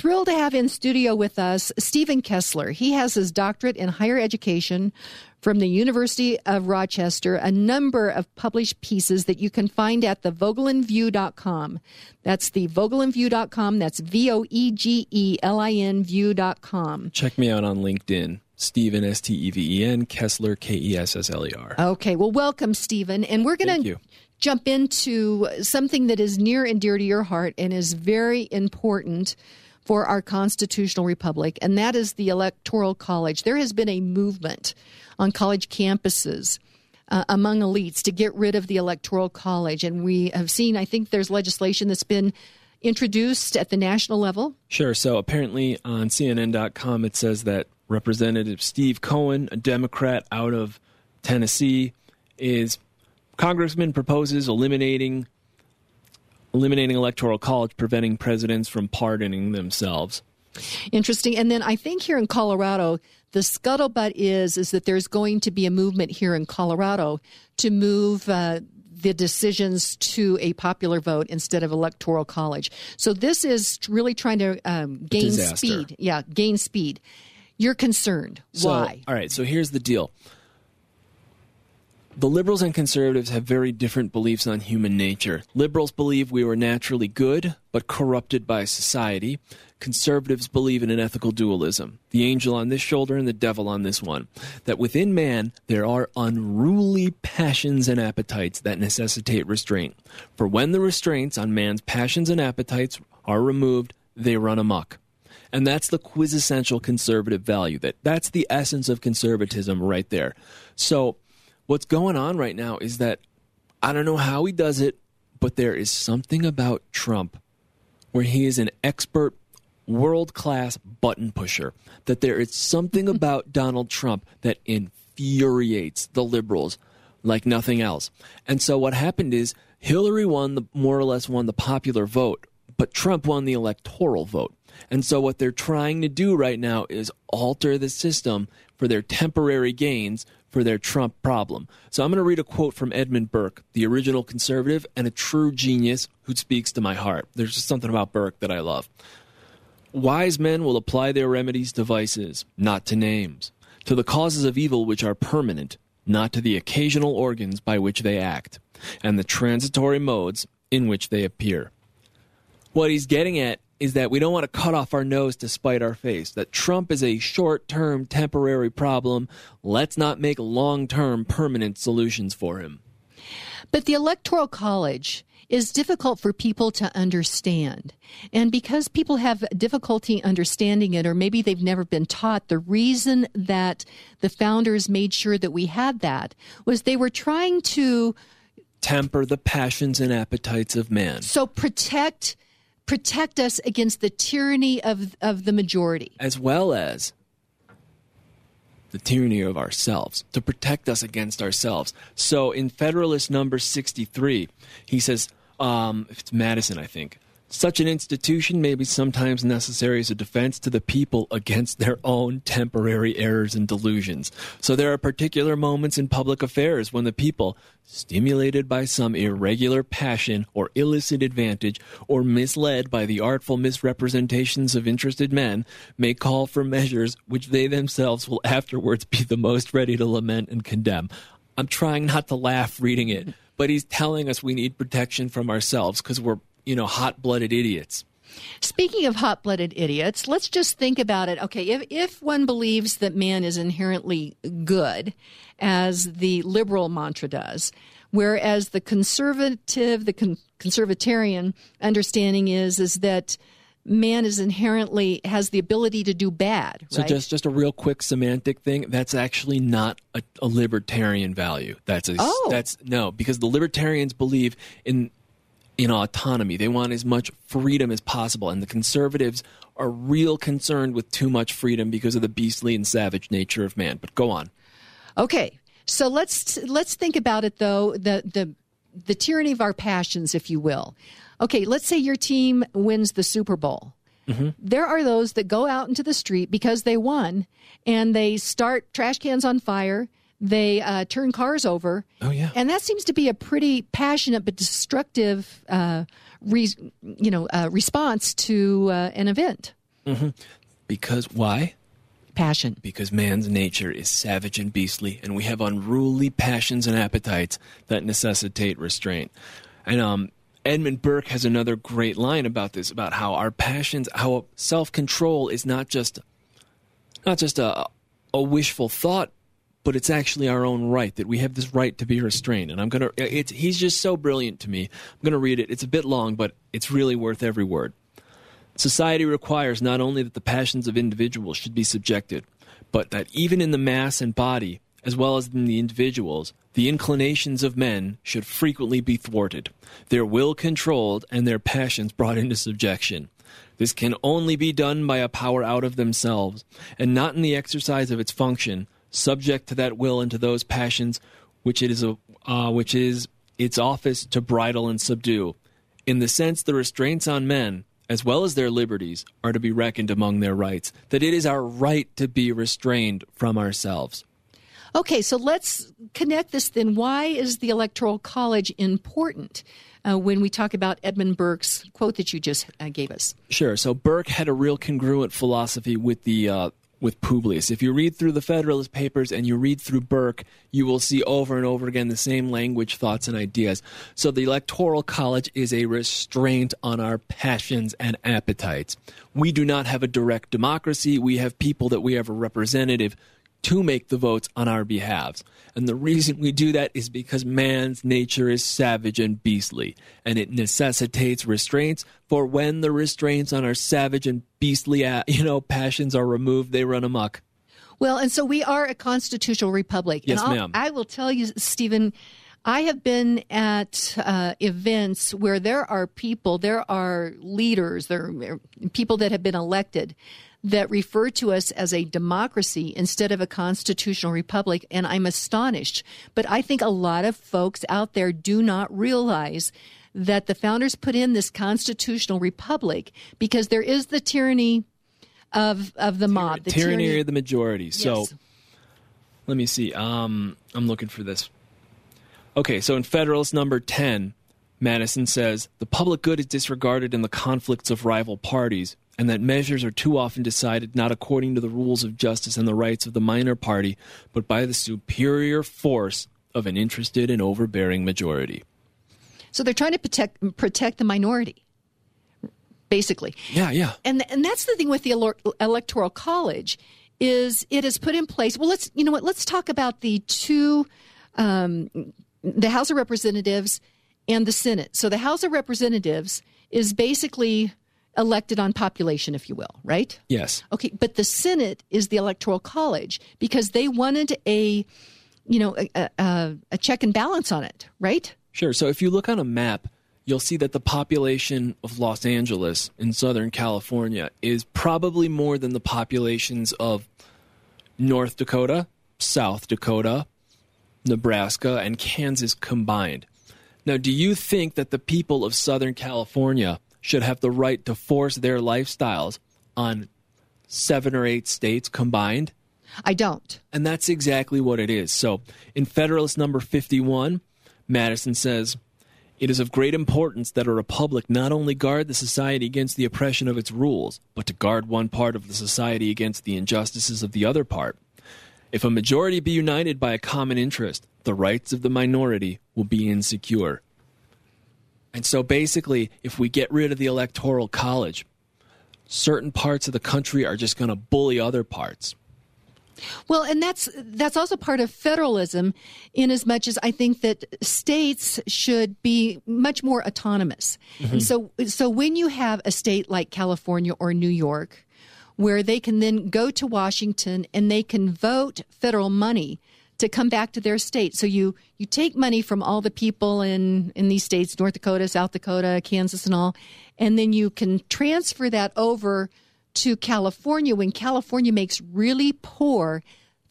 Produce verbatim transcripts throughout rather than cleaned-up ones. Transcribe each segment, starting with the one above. Thrilled to have in studio with us Stephen Kessler. He has his doctorate in higher education from the University of Rochester, a number of published pieces that you can find at the voegelin view dot com. That's the voegelin view dot com. That's V O E G E L I N view dot com. Check me out on LinkedIn. Stephen, S T E V E N, Kessler, K E S S L E R. Okay, well, welcome, Stephen. And we're going to jump into something that is near and dear to your heart and is very important for our constitutional republic, and that is the Electoral College. There has been a movement on college campuses uh, among elites to get rid of the Electoral College, and we have seen, I think there's legislation that's been introduced at the national level. Sure. So apparently on C N N dot com it says that Representative Steve Cohen, a Democrat out of Tennessee, is Congressman proposes eliminating eliminating Electoral College, preventing presidents from pardoning themselves. Interesting. And then I think here in Colorado, the scuttlebutt is, is that there's going to be a movement here in Colorado to move uh, the decisions to a popular vote instead of Electoral College. So this is really trying to um, gain Disaster. speed. Yeah, gain speed. You're concerned. So, why? All right. So here's the deal. The liberals and conservatives have very different beliefs on human nature. Liberals believe we were naturally good, but corrupted by society. Conservatives believe in an ethical dualism, the angel on this shoulder and the devil on this one, that within man there are unruly passions and appetites that necessitate restraint. For when the restraints on man's passions and appetites are removed, they run amok. And that's the quintessential conservative value. That That's the essence of conservatism right there. So what's going on right now is that, I don't know how he does it, but there is something about Trump where he is an expert, world-class button pusher, that there is something about Donald Trump that infuriates the liberals like nothing else. And so what happened is Hillary won the, more or less won the popular vote, but Trump won the electoral vote. And so what they're trying to do right now is alter the system for their temporary gains, for their Trump problem. So I'm going to read a quote from Edmund Burke, the original conservative and a true genius who speaks to my heart. There's just something about Burke that I love. "Wise men will apply their remedies to vices, not to names, to the causes of evil which are permanent, not to the occasional organs by which they act, and the transitory modes in which they appear." What he's getting at is that we don't want to cut off our nose to spite our face, that Trump is a short-term temporary problem. Let's not make long-term permanent solutions for him. But the Electoral College is difficult for people to understand. And because people have difficulty understanding it, or maybe they've never been taught, the reason that the founders made sure that we had that was they were trying to temper the passions and appetites of man. So protect... protect us against the tyranny of, of the majority. As well as the tyranny of ourselves, to protect us against ourselves. So in Federalist number sixty-three, he says, um, it's Madison, I think, "Such an institution may be sometimes necessary as a defense to the people against their own temporary errors and delusions. So there are particular moments in public affairs when the people, stimulated by some irregular passion or illicit advantage, or misled by the artful misrepresentations of interested men, may call for measures which they themselves will afterwards be the most ready to lament and condemn." I'm trying not to laugh reading it, but he's telling us we need protection from ourselves because we're, you know, hot-blooded idiots. Speaking of hot-blooded idiots, let's just think about it. Okay, if, if one believes that man is inherently good, as the liberal mantra does, whereas the conservative, the con- conservatarian understanding is is that man is inherently, has the ability to do bad, right? So just, just a real quick semantic thing, that's actually not a, a libertarian value. That's a, oh. That's, no, because the libertarians believe in... in autonomy. They want as much freedom as possible. And the conservatives are real concerned with too much freedom because of the beastly and savage nature of man. But go on. Okay. So let's let's think about it, though, the the, the tyranny of our passions, if you will. Okay, let's say your team wins the Super Bowl. Mm-hmm. There are those that go out into the street because they won, and they start trash cans on fire. They uh, turn cars over. Oh, yeah. And that seems to be a pretty passionate but destructive uh, re- you know, uh, response to uh, an event. Mm-hmm. Because why? Passion. Because man's nature is savage and beastly, and we have unruly passions and appetites that necessitate restraint. And um, Edmund Burke has another great line about this, about how our passions, how self-control is not just not just a, a wishful thought, but it's actually our own right, that we have this right to be restrained. And I'm going to, it's, he's just so brilliant to me. I'm going to read it. It's a bit long, but it's really worth every word. Society requires not only that the passions of individuals should be subjected, but that even in the mass and body, as well as in the individuals, the inclinations of men should frequently be thwarted, their will controlled, and their passions brought into subjection. This can only be done by a power out of themselves, and not in the exercise of its function, subject to that will and to those passions which it is a, uh, which is its office to bridle and subdue. In the sense the restraints on men, as well as their liberties, are to be reckoned among their rights, that it is our right to be restrained from ourselves. Okay, so let's connect this then. Why is the Electoral College important uh, when we talk about Edmund Burke's quote that you just uh, gave us? Sure. So Burke had a real congruent philosophy with the uh, with Publius. If you read through the Federalist Papers and you read through Burke, you will see over and over again the same language, thoughts, and ideas. So the Electoral College is a restraint on our passions and appetites. We do not have a direct democracy. We have people that we have a representative to make the votes on our behalves. And the reason we do that is because man's nature is savage and beastly, and it necessitates restraints, for when the restraints on our savage and beastly, you know, passions are removed, they run amok. Well, and so we are a constitutional republic. Yes, and ma'am. I will tell you, Stephen, I have been at uh, events where there are people, there are leaders, there are people that have been elected that refer to us as a democracy instead of a constitutional republic, and I'm astonished. But I think a lot of folks out there do not realize that the founders put in this constitutional republic because there is the tyranny of of the Tyr- mob. The tyranny, tyranny of the majority. Yes. So let me see. Um, I'm looking for this. Okay, so in Federalist number ten, Madison says, "The public good is disregarded in the conflicts of rival parties, and that measures are too often decided not according to the rules of justice and the rights of the minor party, but by the superior force of an interested and overbearing majority." So they're trying to protect protect the minority, basically. Yeah, yeah. And and that's the thing with the Electoral College, is it is put in place. Well, let's you know what? Let's talk about the two, um, the House of Representatives and the Senate. So the House of Representatives is basically elected on population, if you will, right? Yes. Okay, but the Senate is the Electoral College because they wanted a, you know, a, a, a check and balance on it, right? Sure. So if you look on a map, you'll see that the population of Los Angeles in Southern California is probably more than the populations of North Dakota, South Dakota, Nebraska, and Kansas combined. Now, do you think that the people of Southern California should have the right to force their lifestyles on seven or eight states combined? I don't. And that's exactly what it is. So in Federalist number fifty-one, Madison says, "It is of great importance that a republic not only guard the society against the oppression of its rules, but to guard one part of the society against the injustices of the other part. If a majority be united by a common interest, the rights of the minority will be insecure." And so basically, if we get rid of the Electoral College, certain parts of the country are just going to bully other parts. Well, and that's that's also part of federalism, in as much as I think that states should be much more autonomous. Mm-hmm. And so, so when you have a state like California or New York, where they can then go to Washington and they can vote federal money to come back to their state. So you, you take money from all the people in, in these states, North Dakota, South Dakota, Kansas and all, and then you can transfer that over to California when California makes really poor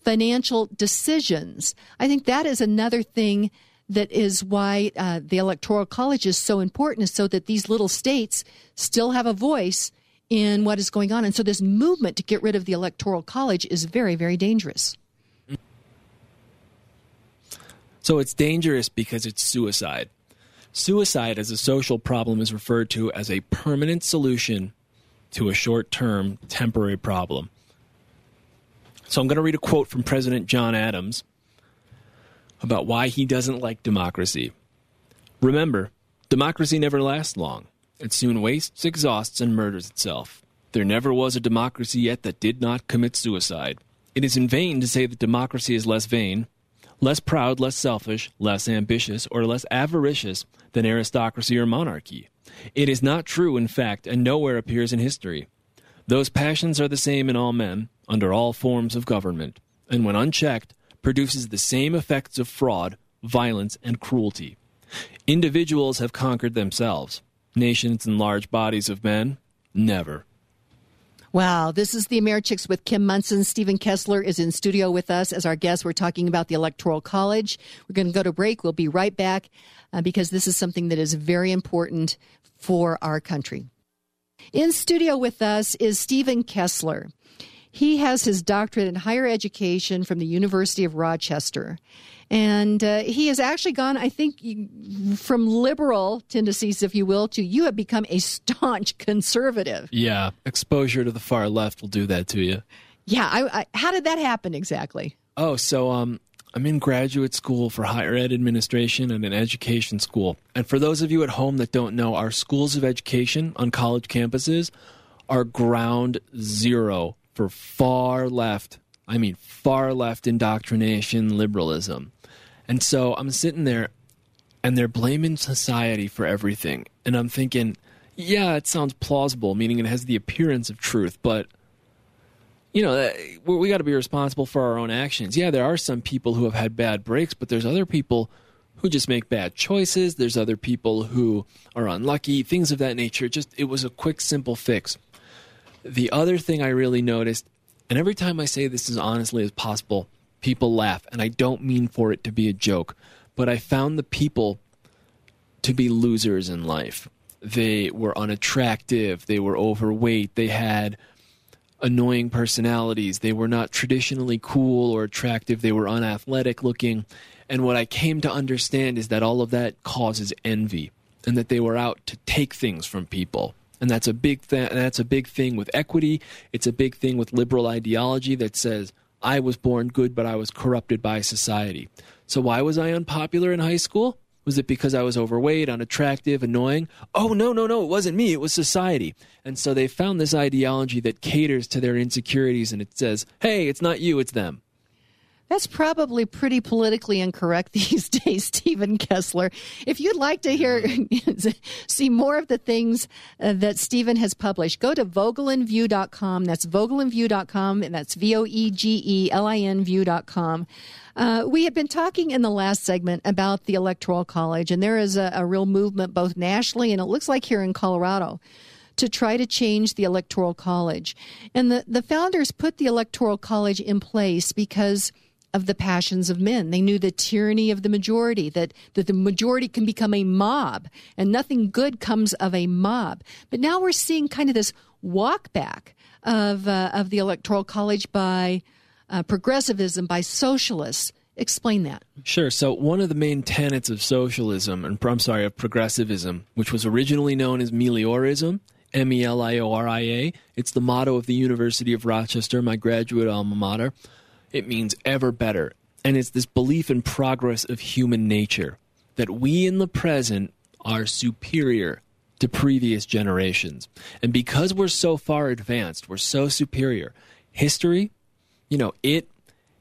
financial decisions. I think that is another thing that is why uh, the Electoral College is so important, is so that these little states still have a voice in what is going on. And so this movement to get rid of the Electoral College is very, very dangerous. So it's dangerous because it's suicide. Suicide as a social problem is referred to as a permanent solution to a short-term temporary problem. So I'm going to read a quote from President John Adams about why he doesn't like democracy. Remember, democracy never lasts long. It soon wastes, exhausts, and murders itself. There never was a democracy yet that did not commit suicide. It is in vain to say that democracy is less vain, less proud, less selfish, less ambitious, or less avaricious than aristocracy or monarchy. It is not true, in fact, and nowhere appears in history. Those passions are the same in all men, under all forms of government, and when unchecked, produces the same effects of fraud, violence, and cruelty. Individuals have conquered themselves. Nations and large bodies of men, never. Wow, this is the Americhicks with Kim Monson. Stephen Kessler is in studio with us as our guest. We're talking about the Electoral College. We're going to go to break. We'll be right back uh, because this is something that is very important for our country. In studio with us is Stephen Kessler. He has his doctorate in higher education from the University of Rochester. And uh, he has actually gone, I think, from liberal tendencies, if you will, to you have become a staunch conservative. Yeah, exposure to the far left will do that to you. Yeah, I, I, how did that happen exactly? Oh, so um, I'm in graduate school for higher ed administration and an education school. And for those of you at home that don't know, our schools of education on college campuses are ground zero for far left, I mean far left indoctrination liberalism. And so I'm sitting there, and they're blaming society for everything. And I'm thinking, yeah, it sounds plausible, meaning it has the appearance of truth. But, you know, we got to be responsible for our own actions. Yeah, there are some people who have had bad breaks, but there's other people who just make bad choices. There's other people who are unlucky, things of that nature. Just it was a quick, simple fix. The other thing I really noticed, and every time I say this as honestly as possible, people laugh, and I don't mean for it to be a joke, but I found the people to be losers in life. They were unattractive. They were overweight. They had annoying personalities. They were not traditionally cool or attractive. They were unathletic looking. And what I came to understand is that all of that causes envy, and that they were out to take things from people. And that's a big th- that's a big thing with equity. It's a big thing with liberal ideology that says, I was born good, but I was corrupted by society. So why was I unpopular in high school? Was it because I was overweight, unattractive, annoying? Oh, no, no, no, it wasn't me. It was society. And so they found this ideology that caters to their insecurities, and it says, hey, it's not you, it's them. That's probably pretty politically incorrect these days, Stephen Kessler. If you'd like to hear, see more of the things uh, that Stephen has published, go to voegelin view dot com. That's voegelin view dot com, and that's V O E G E L I N view dot com. Uh, we have been talking in the last segment about the Electoral College, and there is a, a real movement both nationally and it looks like here in Colorado to try to change the Electoral College. And the, the founders put the Electoral College in place because of the passions of men. They knew the tyranny of the majority, that, that the majority can become a mob, and nothing good comes of a mob. But now we're seeing kind of this walk back of, uh, of the Electoral College by uh, progressivism, by socialists. Explain that. Sure. So one of the main tenets of socialism, and I'm sorry, of progressivism, which was originally known as meliorism, M E L I O R I A, it's the motto of the University of Rochester, my graduate alma mater. It means ever better, and it's this belief in progress of human nature, that we in the present are superior to previous generations. And because we're so far advanced, we're so superior, history, you know, it,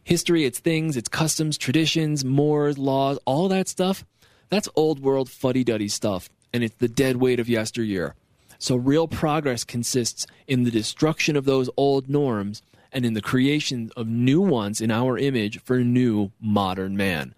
history, its things, its customs, traditions, mores, laws, all that stuff, that's old world fuddy-duddy stuff, and it's the dead weight of yesteryear. So real progress consists in the destruction of those old norms and in the creation of new ones in our image for new modern man.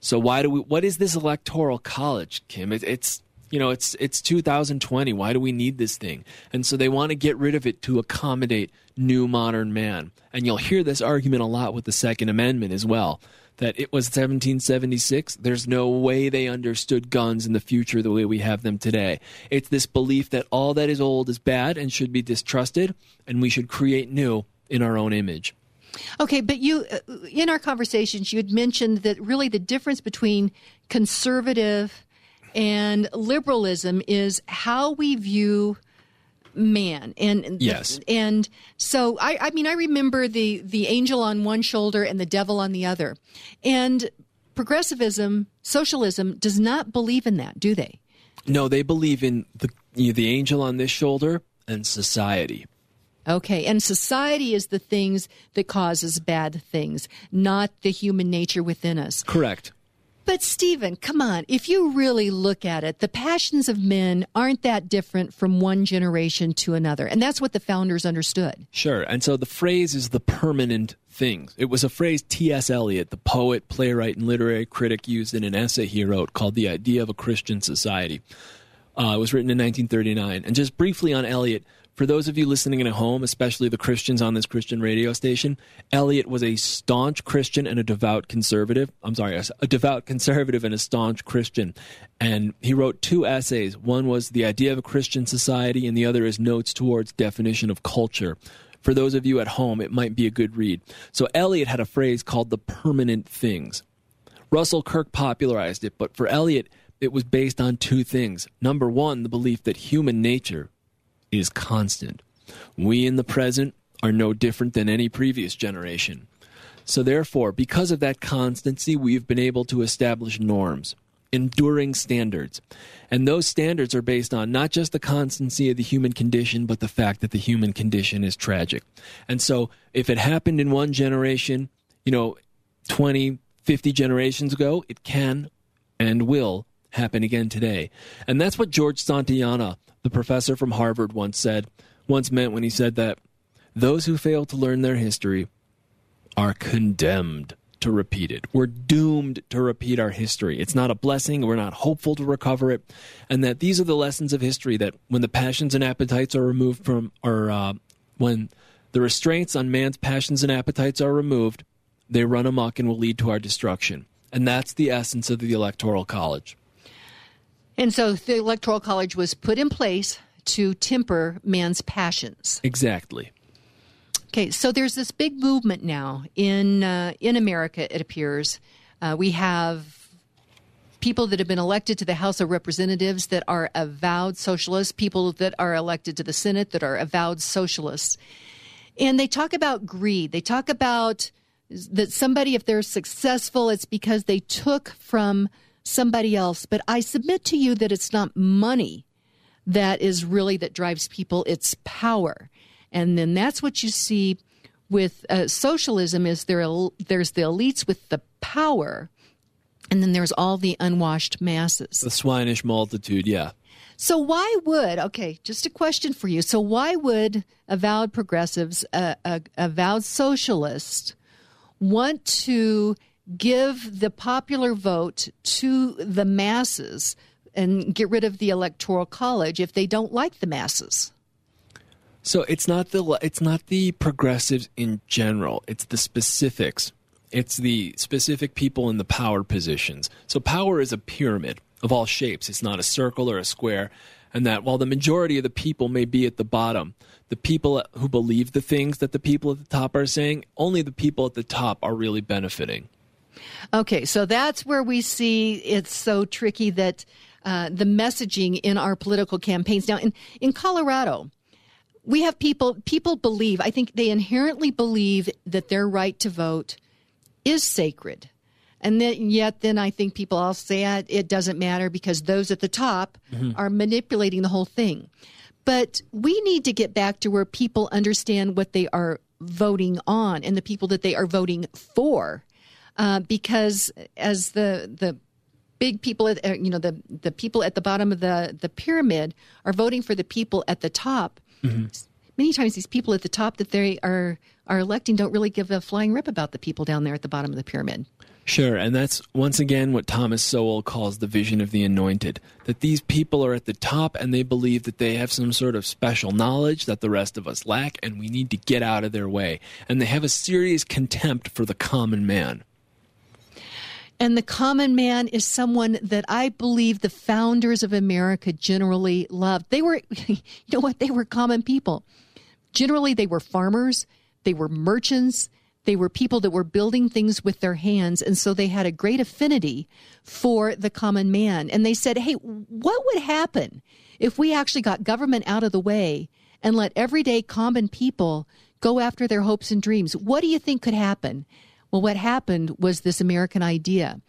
So why do we? What is this Electoral College, Kim? It, it's you know it's it's two thousand twenty. Why do we need this thing? And so they want to get rid of it to accommodate new modern man. And you'll hear this argument a lot with the Second Amendment as well. That it was seventeen seventy-six. There's no way they understood guns in the future the way we have them today. It's this belief that all that is old is bad and should be distrusted, and we should create new in our own image. Okay, but you, in our conversations, you had mentioned that really the difference between conservative and liberalism is how we view man. And, and yes. And so, I, I mean, I remember the, the angel on one shoulder and the devil on the other. And progressivism, socialism does not believe in that, do they? No, they believe in the, you know, the angel on this shoulder and society. Okay, and society is the things that causes bad things, not the human nature within us. Correct. But, Stephen, come on. If you really look at it, the passions of men aren't that different from one generation to another. And that's what the founders understood. Sure. And so the phrase is the permanent things. It was a phrase T S Eliot, the poet, playwright, and literary critic, used in an essay he wrote called The Idea of a Christian Society. Uh, it was written in nineteen thirty-nine. And just briefly on Eliot, for those of you listening at home, especially the Christians on this Christian radio station, Eliot was a staunch Christian and a devout conservative. I'm sorry, a devout conservative and a staunch Christian. And he wrote two essays. One was The Idea of a Christian Society, and the other is Notes Towards Definition of Culture. For those of you at home, it might be a good read. So Eliot had a phrase called the permanent things. Russell Kirk popularized it, but for Eliot, it was based on two things. Number one, the belief that human nature is constant. We in the present are no different than any previous generation. So therefore, because of that constancy, we've been able to establish norms, enduring standards. And those standards are based on not just the constancy of the human condition, but the fact that the human condition is tragic. And so if it happened in one generation, you know, twenty, fifty generations ago, it can and will happen again today. And that's what George Santayana, the professor from Harvard, once said, once meant when he said that those who fail to learn their history are condemned to repeat it. We're doomed to repeat our history. It's not a blessing. We're not hopeful to recover it. And that these are the lessons of history, that when the passions and appetites are removed from, or uh, when the restraints on man's passions and appetites are removed, they run amok and will lead to our destruction. And that's the essence of the Electoral College. And so the Electoral College was put in place to temper man's passions. Exactly. Okay, so there's this big movement now in uh, in America, it appears. Uh, we have people that have been elected to the House of Representatives that are avowed socialists, people that are elected to the Senate that are avowed socialists. And they talk about greed. They talk about that somebody, if they're successful, it's because they took from somebody else. But I submit to you that it's not money that is really that drives people, it's power. And then that's what you see with uh, socialism is there there's the elites with the power, and then there's all the unwashed masses. The swinish multitude, yeah. So why would, okay, just a question for you. So why would avowed progressives, uh, uh, avowed socialists want to give the popular vote to the masses and get rid of the Electoral College if they don't like the masses? So it's not the it's not the progressives in general. It's the specifics. It's the specific people in the power positions. So power is a pyramid of all shapes. It's not a circle or a square. And that while the majority of the people may be at the bottom, the people who believe the things that the people at the top are saying, only the people at the top are really benefiting. Okay, so that's where we see it's so tricky that uh, the messaging in our political campaigns. Now, in, in Colorado, we have people, people believe, I think they inherently believe that their right to vote is sacred. And then, yet then I think people all say ah, it doesn't matter because those at the top mm-hmm. are manipulating the whole thing. But we need to get back to where people understand what they are voting on and the people that they are voting for. Uh, because as the the big people, uh, you know, the, the people at the bottom of the, the pyramid are voting for the people at the top. Mm-hmm. Many times these people at the top that they are, are electing don't really give a flying rip about the people down there at the bottom of the pyramid. Sure, and that's once again what Thomas Sowell calls the vision of the anointed, that these people are at the top and they believe that they have some sort of special knowledge that the rest of us lack and we need to get out of their way. And they have a serious contempt for the common man. And the common man is someone that I believe the founders of America generally loved. They were, you know what, they were common people. Generally, they were farmers, they were merchants, they were people that were building things with their hands, and so they had a great affinity for the common man. And they said, hey, what would happen if we actually got government out of the way and let everyday common people go after their hopes and dreams, what do you think could happen? Well, what happened was this American idea.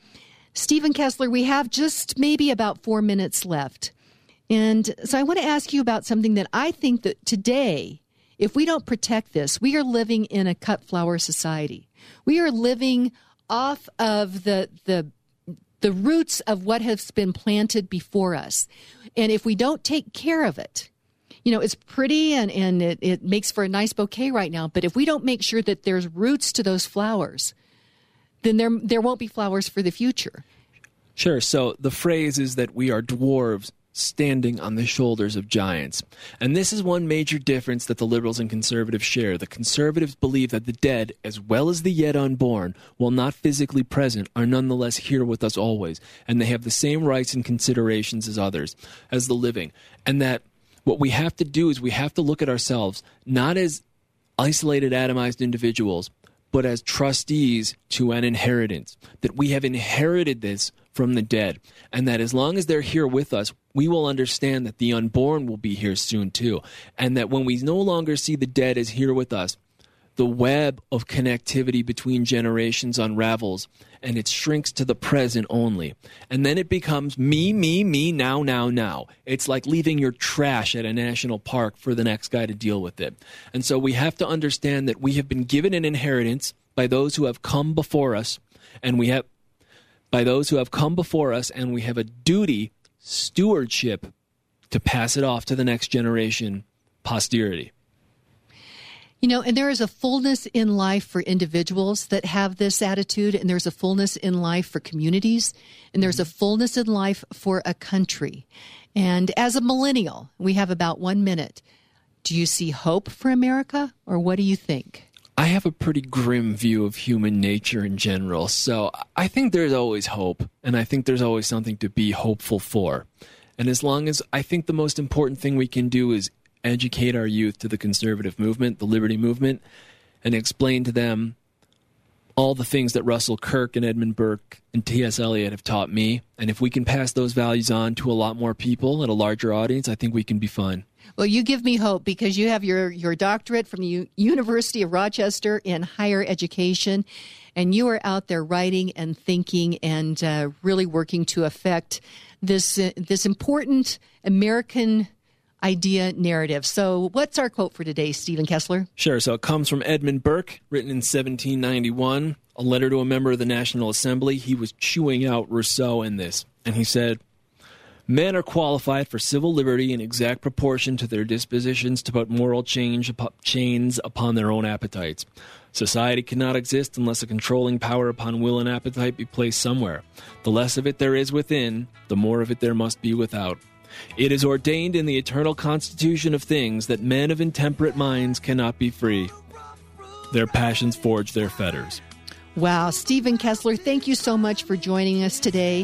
Stephen Kessler, we have just maybe about four minutes left. And so I want to ask you about something that I think that today, if we don't protect this, we are living in a cut flower society. We are living off of the the the roots of what has been planted before us. And if we don't take care of it, you know, it's pretty and, and it, it makes for a nice bouquet right now. But if we don't make sure that there's roots to those flowers, then there there won't be flowers for the future. Sure. So the phrase is that we are dwarves standing on the shoulders of giants. And this is one major difference that the liberals and conservatives share. The conservatives believe that the dead, as well as the yet unborn, while not physically present, are nonetheless here with us always, and they have the same rights and considerations as others, as the living. And that what we have to do is we have to look at ourselves not as isolated, atomized individuals, but as trustees to an inheritance, that we have inherited this from the dead, and that as long as they're here with us, we will understand that the unborn will be here soon too, and that when we no longer see the dead as here with us, the web of connectivity between generations unravels, and it shrinks to the present only. And then it becomes me, me, me, now, now, now. It's like leaving your trash at a national park for the next guy to deal with it. And so we have to understand that we have been given an inheritance by those who have come before us, and we have by those who have come before us, and we have a duty, stewardship, to pass it off to the next generation, posterity. You know, and there is a fullness in life for individuals that have this attitude, and there's a fullness in life for communities, and there's a fullness in life for a country. And as a millennial, we have about one minute. Do you see hope for America, or what do you think? I have a pretty grim view of human nature in general, so I think there's always hope, and I think there's always something to be hopeful for. And as long as I think the most important thing we can do is educate our youth to the conservative movement, the liberty movement, and explain to them all the things that Russell Kirk and Edmund Burke and T S Eliot have taught me. And if we can pass those values on to a lot more people and a larger audience, I think we can be fine. Well, you give me hope because you have your, your doctorate from the U- University of Rochester in higher education, and you are out there writing and thinking and uh, really working to affect this uh, this important American idea narrative. So what's our quote for today, Stephen Kessler? Sure. So it comes from Edmund Burke, written in seventeen ninety-one, a letter to a member of the National Assembly. He was chewing out Rousseau in this, and he said, "Men are qualified for civil liberty in exact proportion to their dispositions to put moral change upon, chains upon their own appetites. Society cannot exist unless a controlling power upon will and appetite be placed somewhere. The less of it there is within, the more of it there must be without. It is ordained in the eternal constitution of things that men of intemperate minds cannot be free. Their passions forge their fetters." Wow, Stephen Kessler, thank you so much for joining us today.